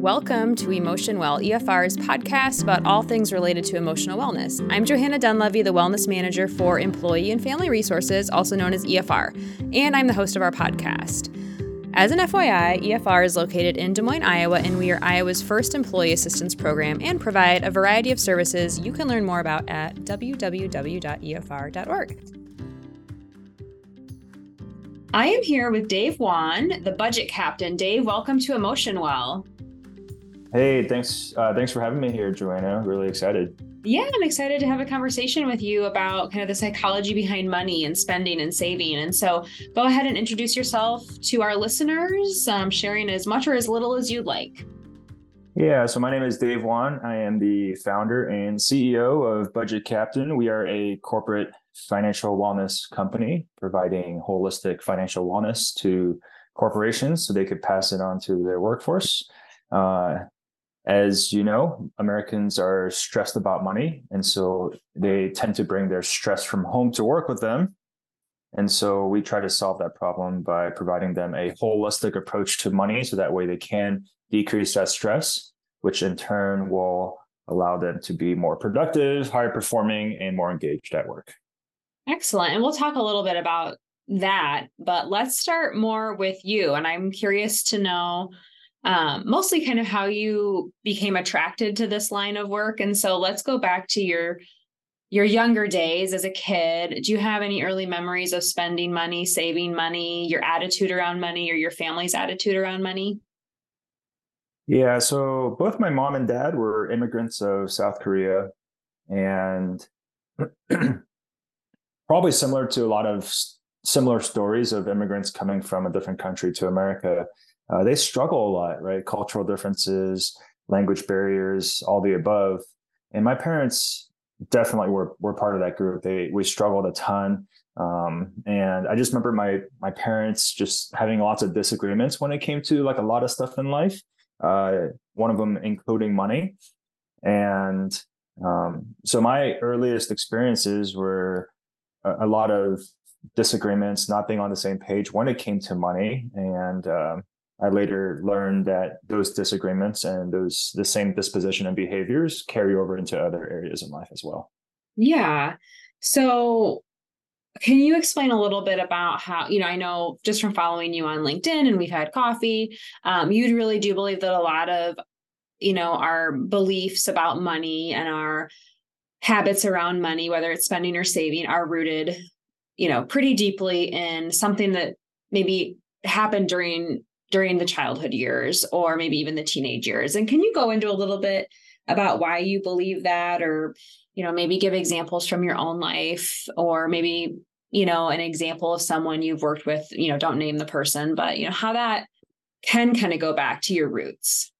Welcome to Emotion Well, EFR's podcast about all things related to emotional wellness. I'm Johanna Dunlevy, the Wellness Manager for Employee and Family Resources, also known as EFR, and I'm the host of our podcast. As an FYI, EFR is located in Des Moines, Iowa, and we are Iowa's first employee assistance program and provide a variety of services you can learn more about at www.efr.org. I am here with Dave Won, the Budget Captain. Dave, welcome to Emotion Well. Hey, thanks for having me here, Joanna. Really excited. Yeah, I'm excited to have a conversation with you about kind of the psychology behind money and spending and saving. And so go ahead and introduce yourself to our listeners, sharing as much or as little as you'd like. Yeah, so my name is Dave Won. I am the founder and CEO of Budget Captain. We are a corporate financial wellness company providing holistic financial wellness to corporations so they could pass it on to their workforce. As you know, Americans are stressed about money, and so they tend to bring their stress from home to work with them. And so we try to solve that problem by providing them a holistic approach to money so that way they can decrease that stress, which in turn will allow them to be more productive, higher performing, and more engaged at work. Excellent. And we'll talk a little bit about that, but let's start more with you. And I'm curious to know mostly kind of how you became attracted to this line of work. And so let's go back to your younger days as a kid. Do you have any early memories of spending money, saving money, your attitude around money, or your family's attitude around money? Yeah, so both my mom and dad were immigrants of South Korea, and probably similar to a lot of similar stories of immigrants coming from a different country to America. They struggle a lot, right? Cultural differences, language barriers, all the above. And my parents definitely were part of that group. We struggled a ton. And I just remember my parents just having lots of disagreements when it came to like a lot of stuff in life. One of them including money. And so my earliest experiences were a lot of disagreements, not being on the same page when it came to money. And I later learned that those disagreements and the same disposition and behaviors carry over into other areas in life as well. Yeah. So can you explain a little bit about how, I know just from following you on LinkedIn and we've had coffee, you really do believe that a lot of, our beliefs about money and our habits around money, whether it's spending or saving, are rooted, pretty deeply in something that maybe happened during the childhood years or maybe even the teenage years. And can you go into a little bit about why you believe that, or, maybe give examples from your own life, or maybe, an example of someone you've worked with, don't name the person, but, how that can kind of go back to your roots?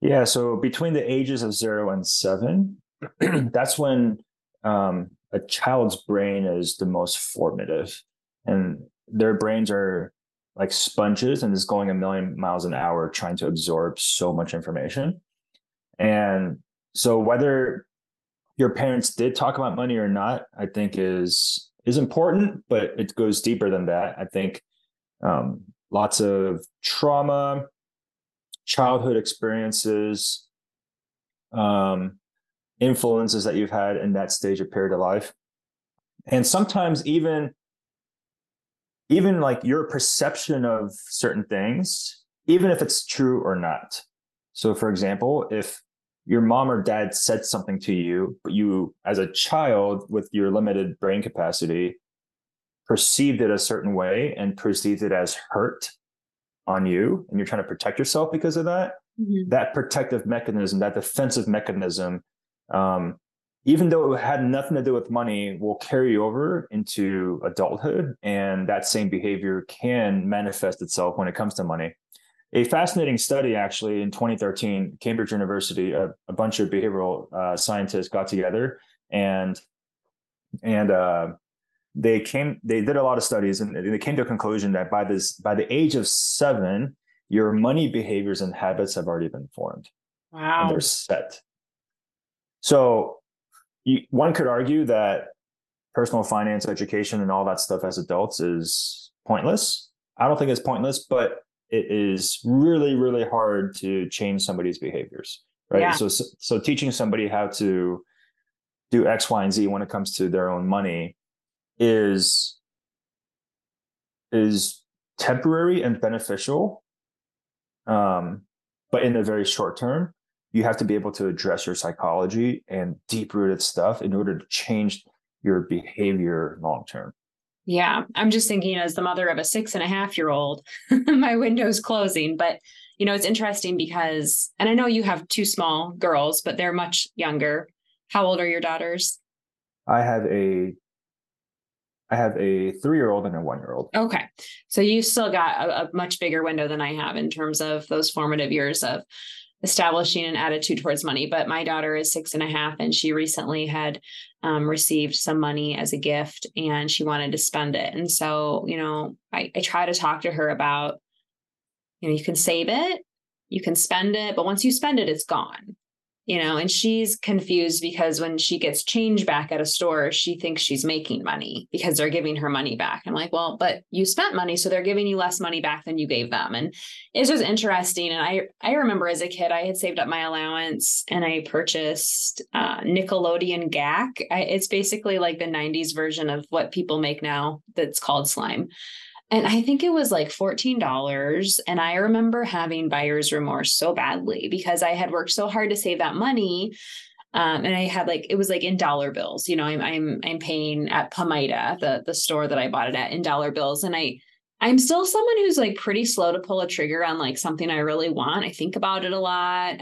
Yeah. So between the ages of 0 and 7, that's when a child's brain is the most formative, and their brains are like sponges and is going a million miles an hour trying to absorb so much information. And so whether your parents did talk about money or not, I think is important, but it goes deeper than that. I think lots of trauma, childhood experiences, influences that you've had in that stage of period of life. And sometimes even like your perception of certain things, even if it's true or not. So for example, if your mom or dad said something to you, but you as a child with your limited brain capacity perceived it a certain way and perceived it as hurt on you, and you're trying to protect yourself because of that, mm-hmm. that protective mechanism, that defensive mechanism, even though it had nothing to do with money, will carry over into adulthood. And that same behavior can manifest itself when it comes to money. A fascinating study, actually, in 2013, Cambridge University, a bunch of behavioral scientists got together, and they did a lot of studies, and they came to a conclusion that by the age of 7, your money behaviors and habits have already been formed. Wow. And they're set. So one could argue that personal finance education and all that stuff as adults is pointless. I don't think it's pointless, but it is really, really hard to change somebody's behaviors, right? Yeah. So teaching somebody how to do X, Y, and Z when it comes to their own money is temporary and beneficial. But in the very short term, you have to be able to address your psychology and deep-rooted stuff in order to change your behavior long-term. Yeah. I'm just thinking as the mother of a 6.5-year-old, my window's closing, but you know, it's interesting because, and I know you have 2 small girls, but they're much younger. How old are your daughters? I have a 3-year-old and a 1-year-old. Okay. So you still got a much bigger window than I have in terms of those formative years of establishing an attitude towards money. But my daughter is 6.5 and she recently had received some money as a gift and she wanted to spend it. And so, you know, I try to talk to her about, you know, you can save it, you can spend it, but once you spend it, it's gone. You know, and she's confused because when she gets change back at a store, she thinks she's making money because they're giving her money back. I'm like, well, but you spent money, so they're giving you less money back than you gave them. And it's just interesting. And I remember as a kid, I had saved up my allowance and I purchased Nickelodeon Gak. It's basically like the 90s version of what people make now that's called slime. And I think it was like $14. And I remember having buyer's remorse so badly because I had worked so hard to save that money. And I had like, it was like in dollar bills, you know, I'm paying at Pamida, the store that I bought it at, in dollar bills. And I'm still someone who's like pretty slow to pull a trigger on like something I really want. I think about it a lot.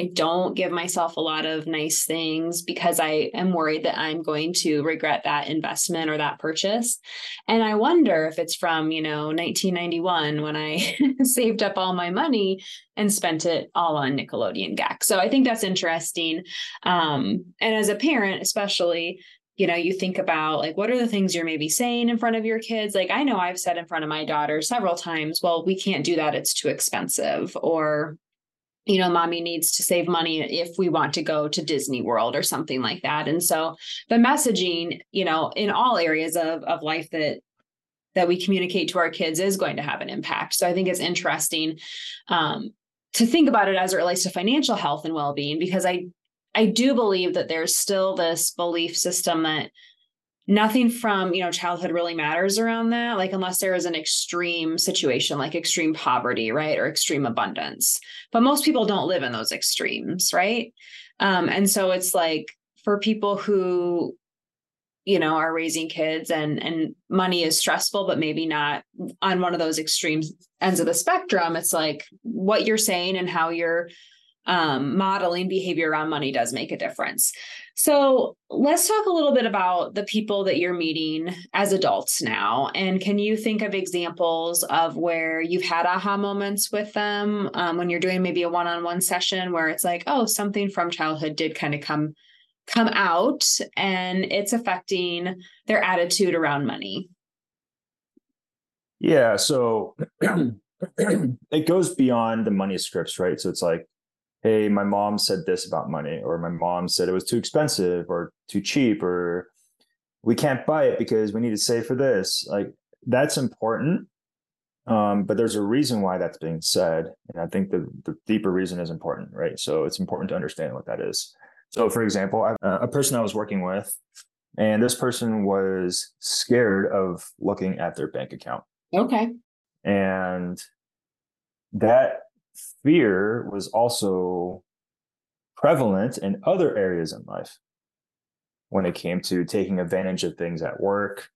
I don't give myself a lot of nice things because I am worried that I'm going to regret that investment or that purchase. And I wonder if it's from, you know, 1991 when I saved up all my money and spent it all on Nickelodeon Gak. So I think that's interesting. And as a parent, especially, you know, you think about like, what are the things you're maybe saying in front of your kids? Like, I know I've said in front of my daughter several times, well, we can't do that. It's too expensive. Or, you know, mommy needs to save money if we want to go to Disney World or something like that. And so the messaging, you know, in all areas of life that we communicate to our kids is going to have an impact. So I think it's interesting to think about it as it relates to financial health and well-being, because I do believe that there's still this belief system that nothing from, you know, childhood really matters around that, like unless there is an extreme situation, like extreme poverty, right? Or extreme abundance. But most people don't live in those extremes, right? And so it's like for people who, you know, are raising kids and money is stressful, but maybe not on one of those extreme ends of the spectrum, it's like what you're saying and how you're modeling behavior around money does make a difference. So let's talk a little bit about the people that you're meeting as adults now. And can you think of examples of where you've had aha moments with them when you're doing maybe a one-on-one session where it's like, oh, something from childhood did kind of come out and it's affecting their attitude around money? Yeah. So it goes beyond the money scripts, right? So it's like, hey, my mom said this about money, or my mom said it was too expensive or too cheap, or we can't buy it because we need to save for this. Like, that's important. But there's a reason why that's being said. And I think the deeper reason is important, right? So it's important to understand what that is. So for example, a person I was working with, and this person was scared of looking at their bank account. Okay. And that fear was also prevalent in other areas in life when it came to taking advantage of things at work,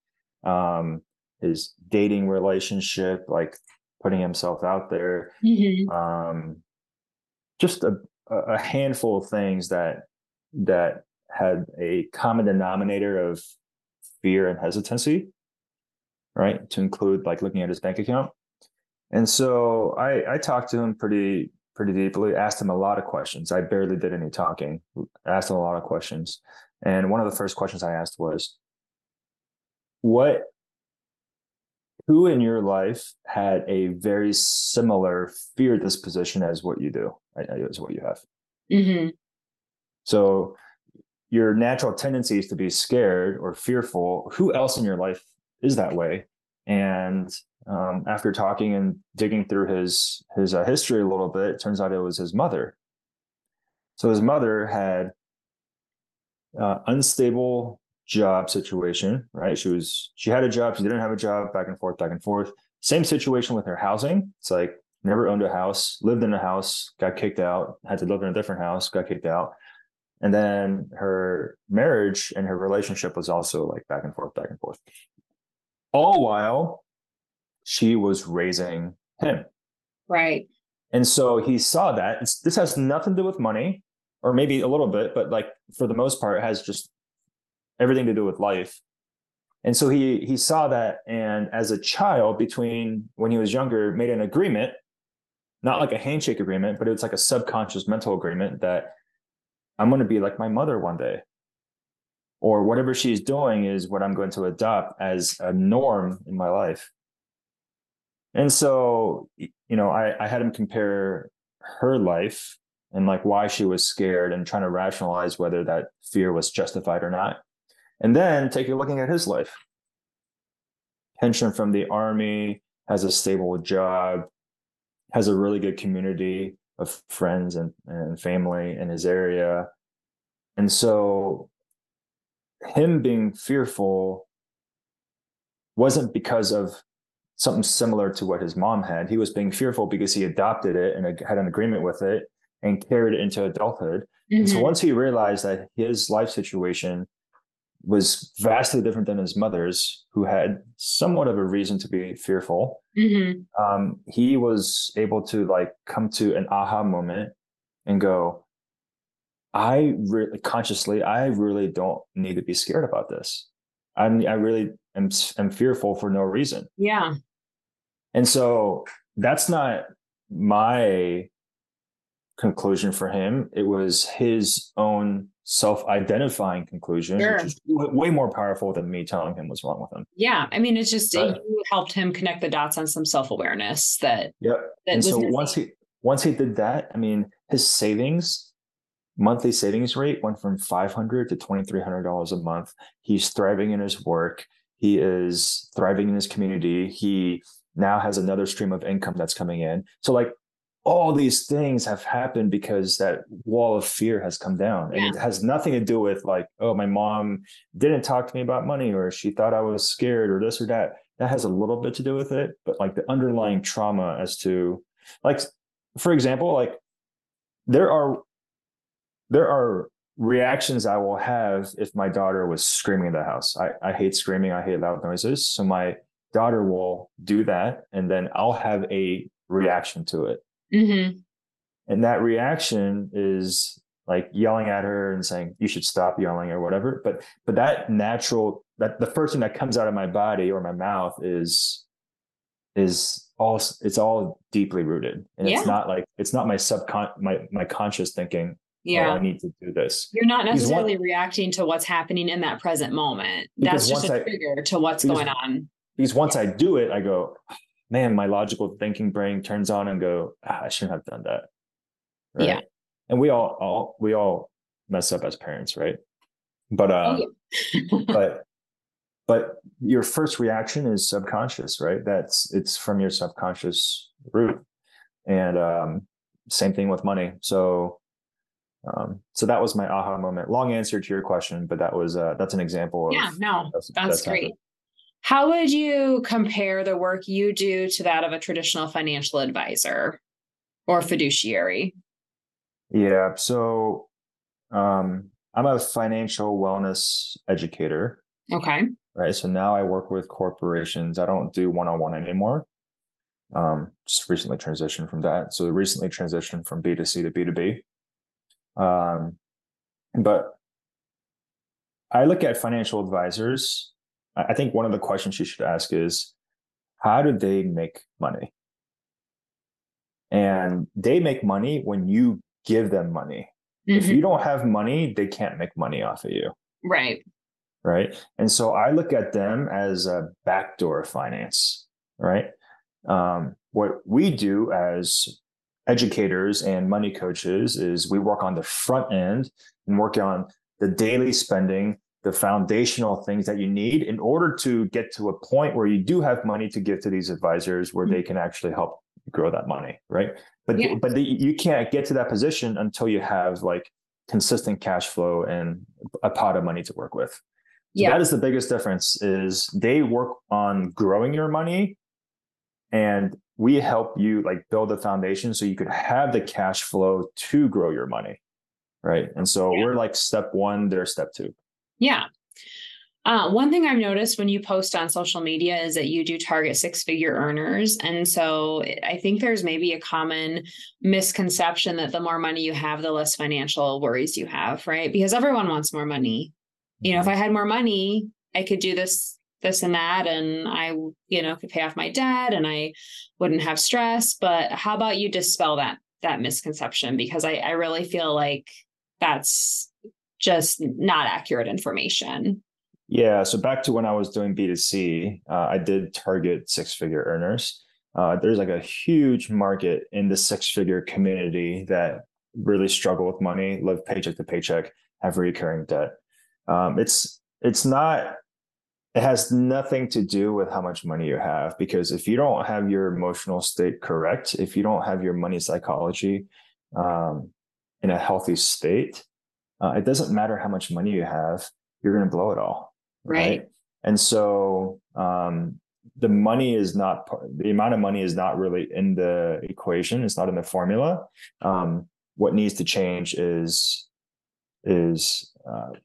his dating relationship, like putting himself out there, mm-hmm. Just a handful of things that had a common denominator of fear and hesitancy, right? To include like looking at his bank account. And so I talked to him pretty deeply, asked him a lot of questions. I barely did any talking, asked him a lot of questions. And one of the first questions I asked was, who in your life had a very similar fear disposition as what you do, as what you have? Mm-hmm. So your natural tendency is to be scared or fearful. Who else in your life is that way? And after talking and digging through his history a little bit, it turns out it was his mother. So his mother had unstable job situation, right? She had a job, she didn't have a job, back and forth. Same situation with her housing. It's like never owned a house, lived in a house, got kicked out, had to live in a different house, got kicked out. And then her marriage and her relationship was also like back and forth. All while she was raising him. Right. And so he saw that. This has nothing to do with money, or maybe a little bit, but like for the most part, it has just everything to do with life. And so he saw that. And as a child, between when he was younger, made an agreement, not like a handshake agreement, but it's like a subconscious mental agreement that I'm going to be like my mother one day, or whatever she's doing is what I'm going to adopt as a norm in my life. And so, you know, I had him compare her life and like why she was scared and trying to rationalize whether that fear was justified or not. And then take a looking at his life. Pension from the Army, has a stable job, has a really good community of friends and family in his area. And so him being fearful wasn't because of something similar to what his mom had. He was being fearful because he adopted it and had an agreement with it and carried it into adulthood. Mm-hmm. And so once he realized that his life situation was vastly different than his mother's, who had somewhat of a reason to be fearful. Mm-hmm. He was able to like come to an aha moment and go, I really don't need to be scared about this. I really am fearful for no reason. Yeah. And so that's not my conclusion for him. It was his own self-identifying conclusion, sure, which is way more powerful than me telling him what's wrong with him. Yeah. I mean, it's just, you helped him connect the dots on some self-awareness that. Yep. That and so once he did that, I mean, his monthly savings rate went from $500 to $2,300 a month. He's thriving in his work. He is thriving in his community. He now has another stream of income that's coming in. So like, all these things have happened because that wall of fear has come down. Yeah. And it has nothing to do with like, oh, my mom didn't talk to me about money, or she thought I was scared, or this or that. That has a little bit to do with it. But like the underlying trauma as to like, for example, like there are reactions I will have if my daughter was screaming in the house. I hate screaming. I hate loud noises. So my daughter will do that. And then I'll have a reaction to it. Mm-hmm. And that reaction is like yelling at her and saying, you should stop yelling or whatever. But that the first thing that comes out of my body or my mouth is all deeply rooted. And yeah, it's not my my conscious thinking. Yeah. Oh, I need to do this. You're not necessarily reacting to what's happening in that present moment. That's just a trigger to what's going on. Because once I do it, I go, man, my logical thinking brain turns on and go, I shouldn't have done that. Right? Yeah. And we all mess up as parents. Right. But, but your first reaction is subconscious, right? It's from your subconscious root. And, same thing with money. So, so that was my aha moment, long answer to your question, but that was, that's an example of. Yeah, no, that's great. Happened. How would you compare the work you do to that of a traditional financial advisor or fiduciary? Yeah. So I'm a financial wellness educator. Okay. Right. So now I work with corporations. I don't do one-on-one anymore. Just recently transitioned from that. So recently transitioned from B2C to B2B. But I look at financial advisors. I think one of the questions you should ask is, how do they make money? And they make money when you give them money. Mm-hmm. If you don't have money, they can't make money off of you. Right. Right. And so I look at them as a backdoor finance, right? What we do as educators and money coaches is we work on the front end and work on the daily spending, the foundational things that you need in order to get to a point where you do have money to give to these advisors where they can actually help grow that money, right? But but you can't get to that position until you have like consistent cash flow and a pot of money to work with. So that is the biggest difference, is they work on growing your money and we help you like build a foundation so you could have the cash flow to grow your money, right? And so we're like step one, they're step two. Yeah. One thing I've noticed when you post on social media is that you do target six-figure earners. And so I think there's maybe a common misconception that the more money you have, the less financial worries you have, right? Because everyone wants more money. You know, if I had more money, I could do this and that, and I, you know, could pay off my debt and I wouldn't have stress. But how about you dispel that misconception? Because I really feel like that's just not accurate information. Yeah. So back to when I was doing B2C, I did target six-figure earners. There's like a huge market in the six-figure community that really struggle with money, live paycheck to paycheck, have recurring debt. It has nothing to do with how much money you have, because if you don't have your emotional state correct, if you don't have your money psychology in a healthy state, it doesn't matter how much money you have, you're going to blow it all. Right. And so the amount of money is not really in the equation. It's not in the formula. What needs to change is the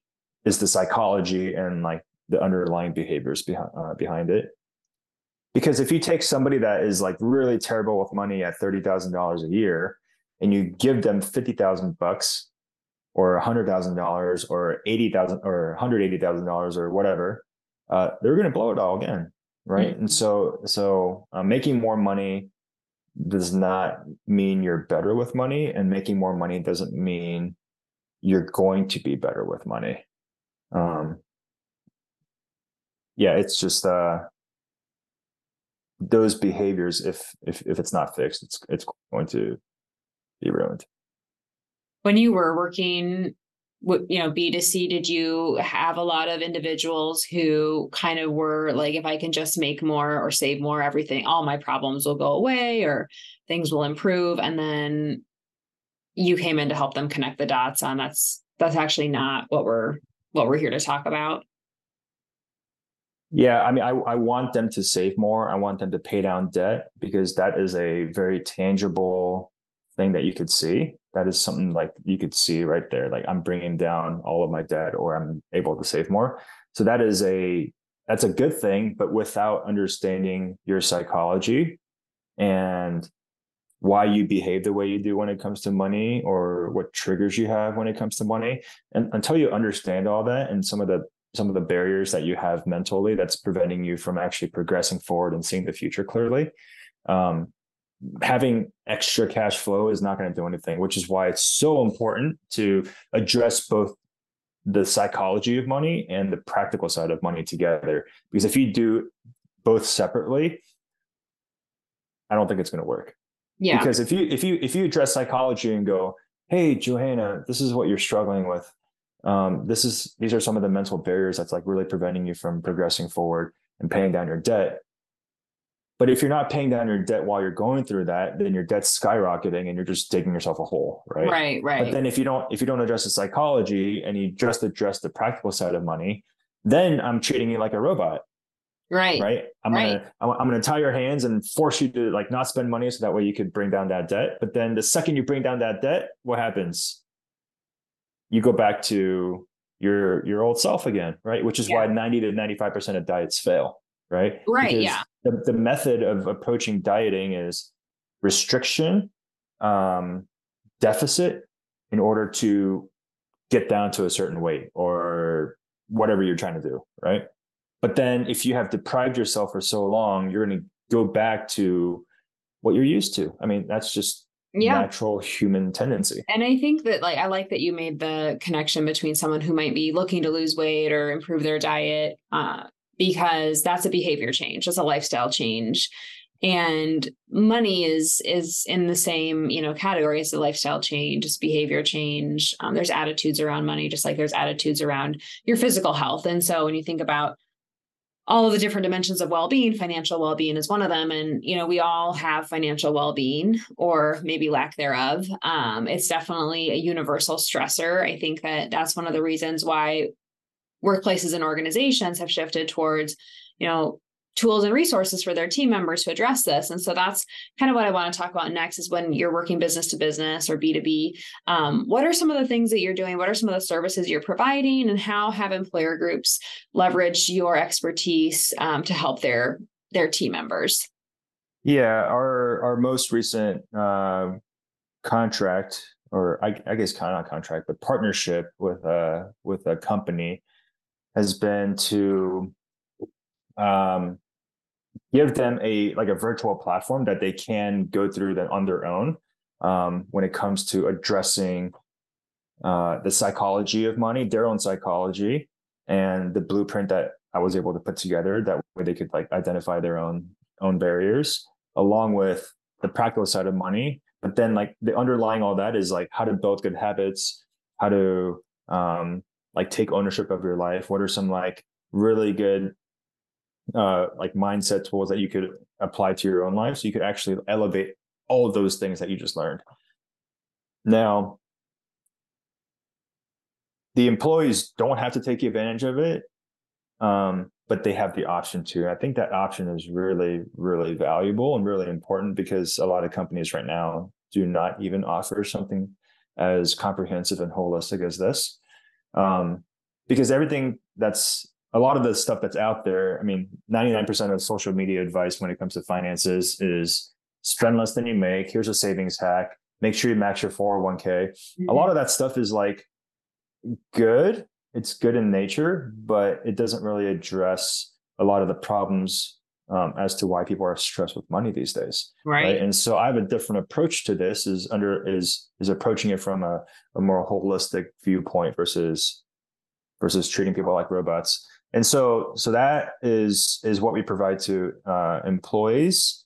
psychology and like the underlying behaviors behind it. Because if you take somebody that is like really terrible with money at $30,000 a year and you give them $50,000 or $100,000 or $80,000 or $180,000 or whatever, they're going to blow it all again. Right. Mm-hmm. And so making more money does not mean you're better with money, and making more money doesn't mean you're going to be better with money. It's just those behaviors, if it's not fixed, it's going to be ruined. When you were working with, you know, B2C, did you have a lot of individuals who kind of were like, if I can just make more or save more, everything, all my problems will go away or things will improve? And then you came in to help them connect the dots on that's actually not what we're here to talk about. Yeah. I mean, I want them to save more. I want them to pay down debt, because that is a very tangible thing that you could see. That is something like you could see right there. Like, I'm bringing down all of my debt, or I'm able to save more. So that's a good thing, but without understanding your psychology and why you behave the way you do when it comes to money, or what triggers you have when it comes to money. And until you understand all that and some of the barriers that you have mentally that's preventing you from actually progressing forward and seeing the future clearly, having extra cash flow is not going to do anything, which is why it's so important to address both the psychology of money and the practical side of money together. Because if you do both separately, I don't think it's going to work. Yeah. Because if you address psychology and go, hey, Johanna, this is what you're struggling with. These are some of the mental barriers that's like really preventing you from progressing forward and paying down your debt. But if you're not paying down your debt while you're going through that, then your debt's skyrocketing and you're just digging yourself a hole, right? Right. But then if you don't address the psychology and you just address the practical side of money, then I'm treating you like a robot. Right. I'm gonna tie your hands and force you to like not spend money so that way you could bring down that debt. But then the second you bring down that debt, what happens? You go back to your old self again, right? Which is why 90 to 95% of diets fail, right? Right. Because the method of approaching dieting is restriction, deficit, in order to get down to a certain weight or whatever you're trying to do, right? But then if you have deprived yourself for so long, you're going to go back to what you're used to. I mean, that's just natural human tendency. And I think that like, I like that you made the connection between someone who might be looking to lose weight or improve their diet, because that's a behavior change. That's a lifestyle change. And money is in the same, you know, category as the lifestyle change, as behavior change. There's attitudes around money, just like there's attitudes around your physical health. And so when you think about all of the different dimensions of well-being, financial well-being is one of them. And, you know, we all have financial well-being or maybe lack thereof. It's definitely a universal stressor. I think that that's one of the reasons why workplaces and organizations have shifted towards, you know, tools and resources for their team members to address this. And so that's kind of what I want to talk about next is when you're working business to business or B2B, what are some of the things that you're doing? What are some of the services you're providing, and how have employer groups leveraged your expertise to help their team members? Yeah, our most recent contract, or I guess kind of not contract, but partnership with a company has been to give them a virtual platform that they can go through that on their own when it comes to addressing the psychology of money, their own psychology, and the blueprint that I was able to put together. That way they could identify their own barriers, along with the practical side of money. But then the underlying all that is how to build good habits, how to take ownership of your life. What are some really good mindset tools that you could apply to your own life, so you could actually elevate all of those things that you just learned. Now, the employees don't have to take advantage of it, but they have the option to. I think that option is really, really valuable and really important, because a lot of companies right now do not even offer something as comprehensive and holistic as this, because everything that's a lot of the stuff that's out there, 99% of social media advice when it comes to finances is spend less than you make. Here's a savings hack. Make sure you max your 401k. Mm-hmm. A lot of that stuff is good. It's good in nature, but it doesn't really address a lot of the problems as to why people are stressed with money these days. Right. And so I have a different approach to this is approaching it from a more holistic viewpoint versus treating people like robots. And so that is what we provide to employees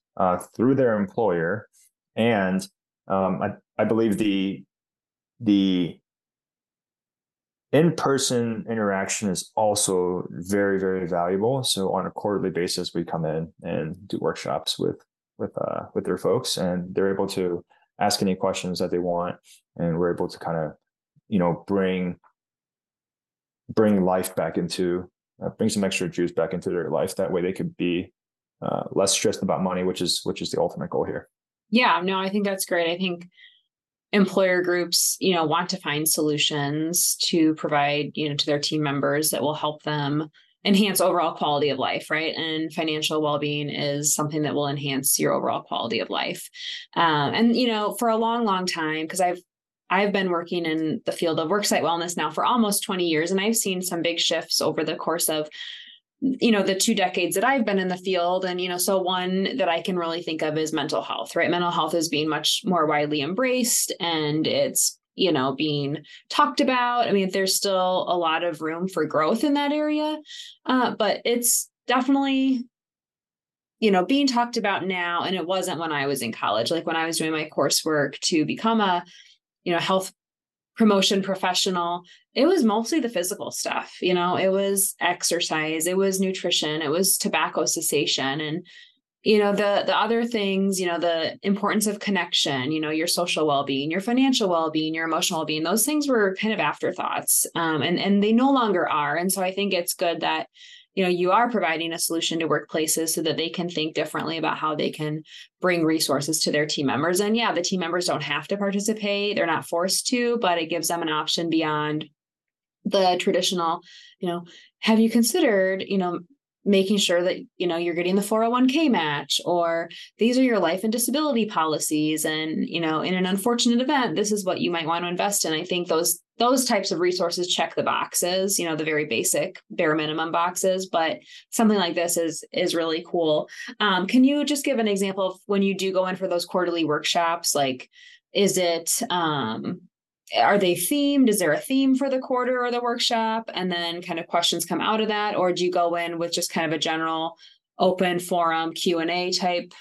through their employer. And I believe the in-person interaction is also very, very valuable. So on a quarterly basis, we come in and do workshops with their folks, and they're able to ask any questions that they want. And we're able to kind of, bring life back into, bring some extra juice back into their life. That way they could be less stressed about money, which is the ultimate goal here. Yeah, no, I think that's great. I think employer groups, want to find solutions to provide, to their team members that will help them enhance overall quality of life, right? And financial well-being is something that will enhance your overall quality of life. And, for a long, long time, because I've been working in the field of worksite wellness now for almost 20 years, and I've seen some big shifts over the course of, the 2 decades that I've been in the field. And, so one that I can really think of is mental health, right? Mental health is being much more widely embraced, and it's, being talked about. There's still a lot of room for growth in that area, but it's definitely being talked about now. And it wasn't when I was in college, when I was doing my coursework to become a health promotion professional. It was mostly the physical stuff. It was exercise, it was nutrition, it was tobacco cessation. And, the other things, the importance of connection, your social well-being, your financial well-being, your emotional well-being, those things were kind of afterthoughts. And they no longer are. And so I think it's good that, you are providing a solution to workplaces so that they can think differently about how they can bring resources to their team members. And yeah, the team members don't have to participate. They're not forced to, but it gives them an option beyond the traditional, have you considered, making sure that, you're getting the 401k match, or these are your life and disability policies. And, in an unfortunate event, this is what you might want to invest in. I think those types of resources check the boxes, the very basic bare minimum boxes, but something like this is really cool. Can you just give an example of when you do go in for those quarterly workshops? Is it, are they themed? Is there a theme for the quarter or the workshop? And then kind of questions come out of that? Or do you go in with just kind of a general open forum Q&A type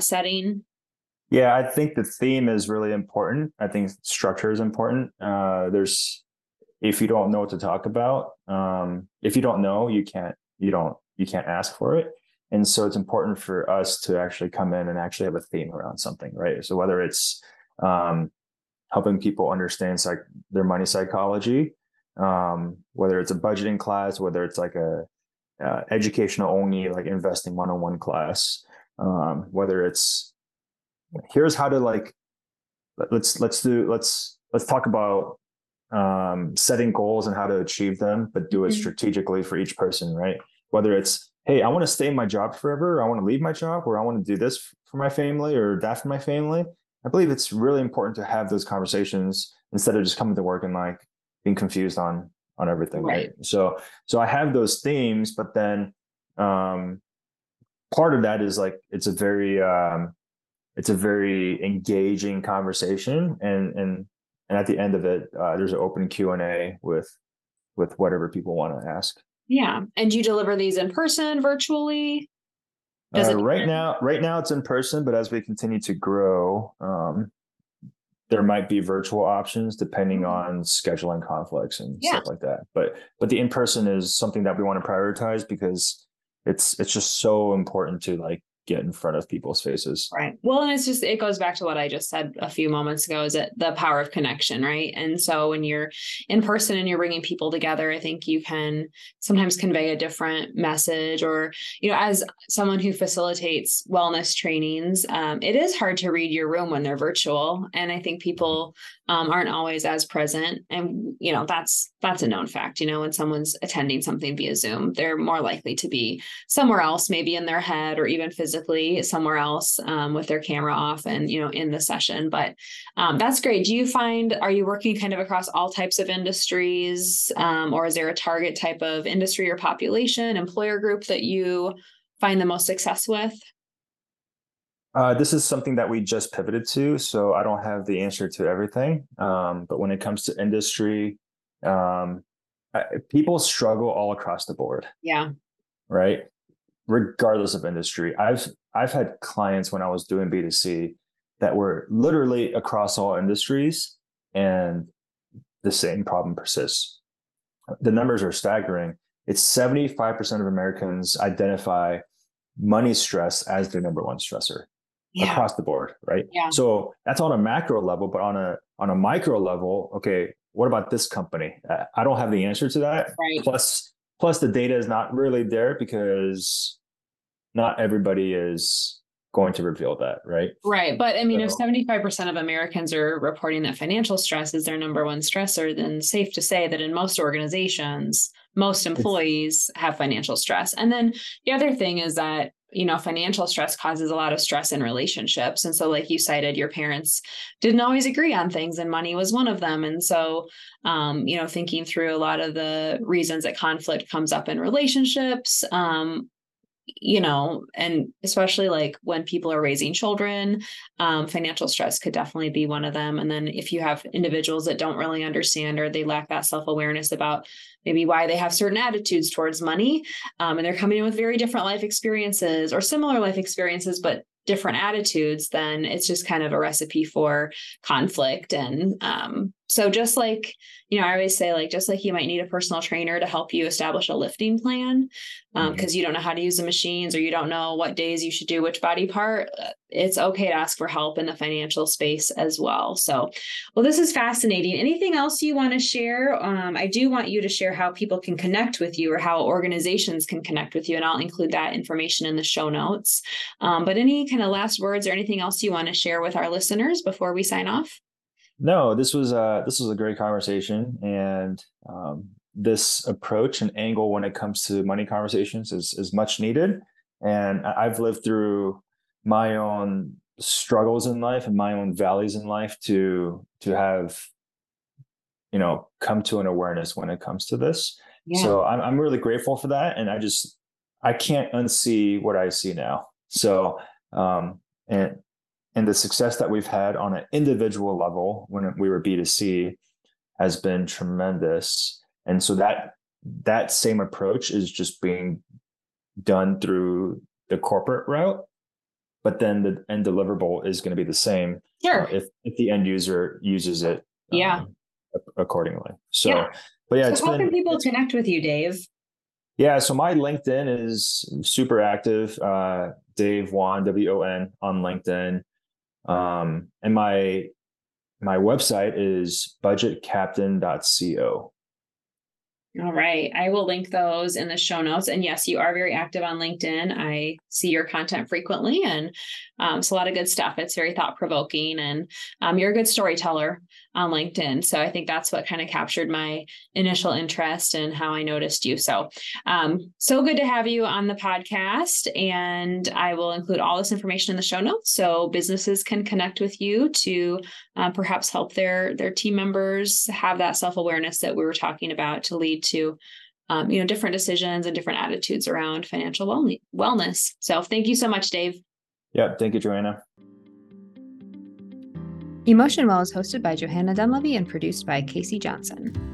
setting? Yeah, I think the theme is really important. I think structure is important. If you don't know what to talk about, if you don't know, you can't ask for it. And so it's important for us to actually come in and actually have a theme around something, right? So whether it's helping people understand their money psychology, whether it's a budgeting class, whether it's like a educational only like investing one-on-one class, whether it's here's how to let's talk about setting goals and how to achieve them, but do it strategically for each person, right? Whether it's, hey, I want to stay in my job forever, or I want to leave my job, or I want to do this for my family or that for my family. I believe it's really important to have those conversations instead of just coming to work and like being confused on everything. Right. So I have those themes, but then part of that is like, it's a very engaging conversation. And at the end of it, there's an open Q&A with whatever people want to ask. Yeah. And do you deliver these in person, virtually? Right now it's in person, but as we continue to grow, there might be virtual options depending on scheduling conflicts and stuff like that. But the in-person is something that we want to prioritize because it's just so important to like get in front of people's faces. Right. Well, and it goes back to what I just said a few moments ago, is that the power of connection, right? And so when you're in person and you're bringing people together, I think you can sometimes convey a different message, or, you know, as someone who facilitates wellness trainings, it is hard to read your room when they're virtual. And I think people aren't always as present. And, you know, that's a known fact. You know, when someone's attending something via Zoom, they're more likely to be somewhere else, maybe in their head or even physically somewhere else, with their camera off and, you know, in the session. But that's great. Do you find, are you working kind of across all types of industries, or is there a target type of industry or population, employer group that you find the most success with? This is something that we just pivoted to, so I don't have the answer to everything. But when it comes to industry, people struggle all across the board. Yeah. Right. Regardless of industry, I've had clients when I was doing B2C that were literally across all industries, and the same problem persists. The numbers are staggering. It's 75% of Americans identify money stress as their number one stressor. Yeah. Across the board, right? Yeah. So that's on a macro level, but on a micro level, okay, what about this company? I don't have the answer to that. Right. Plus the data is not really there because not everybody is going to reveal that, right? Right. But I mean, so, if 75% of Americans are reporting that financial stress is their number one stressor, then safe to say that in most organizations, most employees have financial stress. And then the other thing is that, you know, financial stress causes a lot of stress in relationships. And so, like you cited, your parents didn't always agree on things, and money was one of them. And so, you know, thinking through a lot of the reasons that conflict comes up in relationships, you know, and especially like when people are raising children, financial stress could definitely be one of them. And then if you have individuals that don't really understand, or they lack that self-awareness about maybe why they have certain attitudes towards money, and they're coming in with very different life experiences or similar life experiences, but different attitudes, then it's just kind of a recipe for conflict. And so just like, you know, I always say, like, just like you might need a personal trainer to help you establish a lifting plan, because you don't know how to use the machines, or you don't know what days you should do which body part, it's okay to ask for help in the financial space as well. So, well, this is fascinating. Anything else you want to share? I do want you to share how people can connect with you, or how organizations can connect with you, and I'll include that information in the show notes. But any kind of last words or anything else you want to share with our listeners before we sign off? No, this was a great conversation, and this approach and angle when it comes to money conversations is much needed. And I've lived through my own struggles in life and my own valleys in life to have, you know, come to an awareness when it comes to this. Yeah. So I'm really grateful for that, and I can't unsee what I see now. So and the success that we've had on an individual level when we were B2C has been tremendous. And so that same approach is just being done through the corporate route, but then the end deliverable is going to be the same. Sure. If the end user uses it accordingly. So, yeah. But yeah, so how can people connect with you, Dave? Yeah. So my LinkedIn is super active. Dave Won, W-O-N on LinkedIn. And my website is budgetcaptain.co. All right. I will link those in the show notes. And yes, you are very active on LinkedIn. I see your content frequently, and it's a lot of good stuff. It's very thought-provoking, and you're a good storyteller on LinkedIn. So I think that's what kind of captured my initial interest and how I noticed you. So, so good to have you on the podcast, and I will include all this information in the show notes so businesses can connect with you to perhaps help their team members have that self-awareness that we were talking about to lead to, different decisions and different attitudes around financial wellness. So thank you so much, Dave. Yeah. Thank you, Johanna. Emotion Well is hosted by Johanna Dunlevy and produced by Casey Johnson.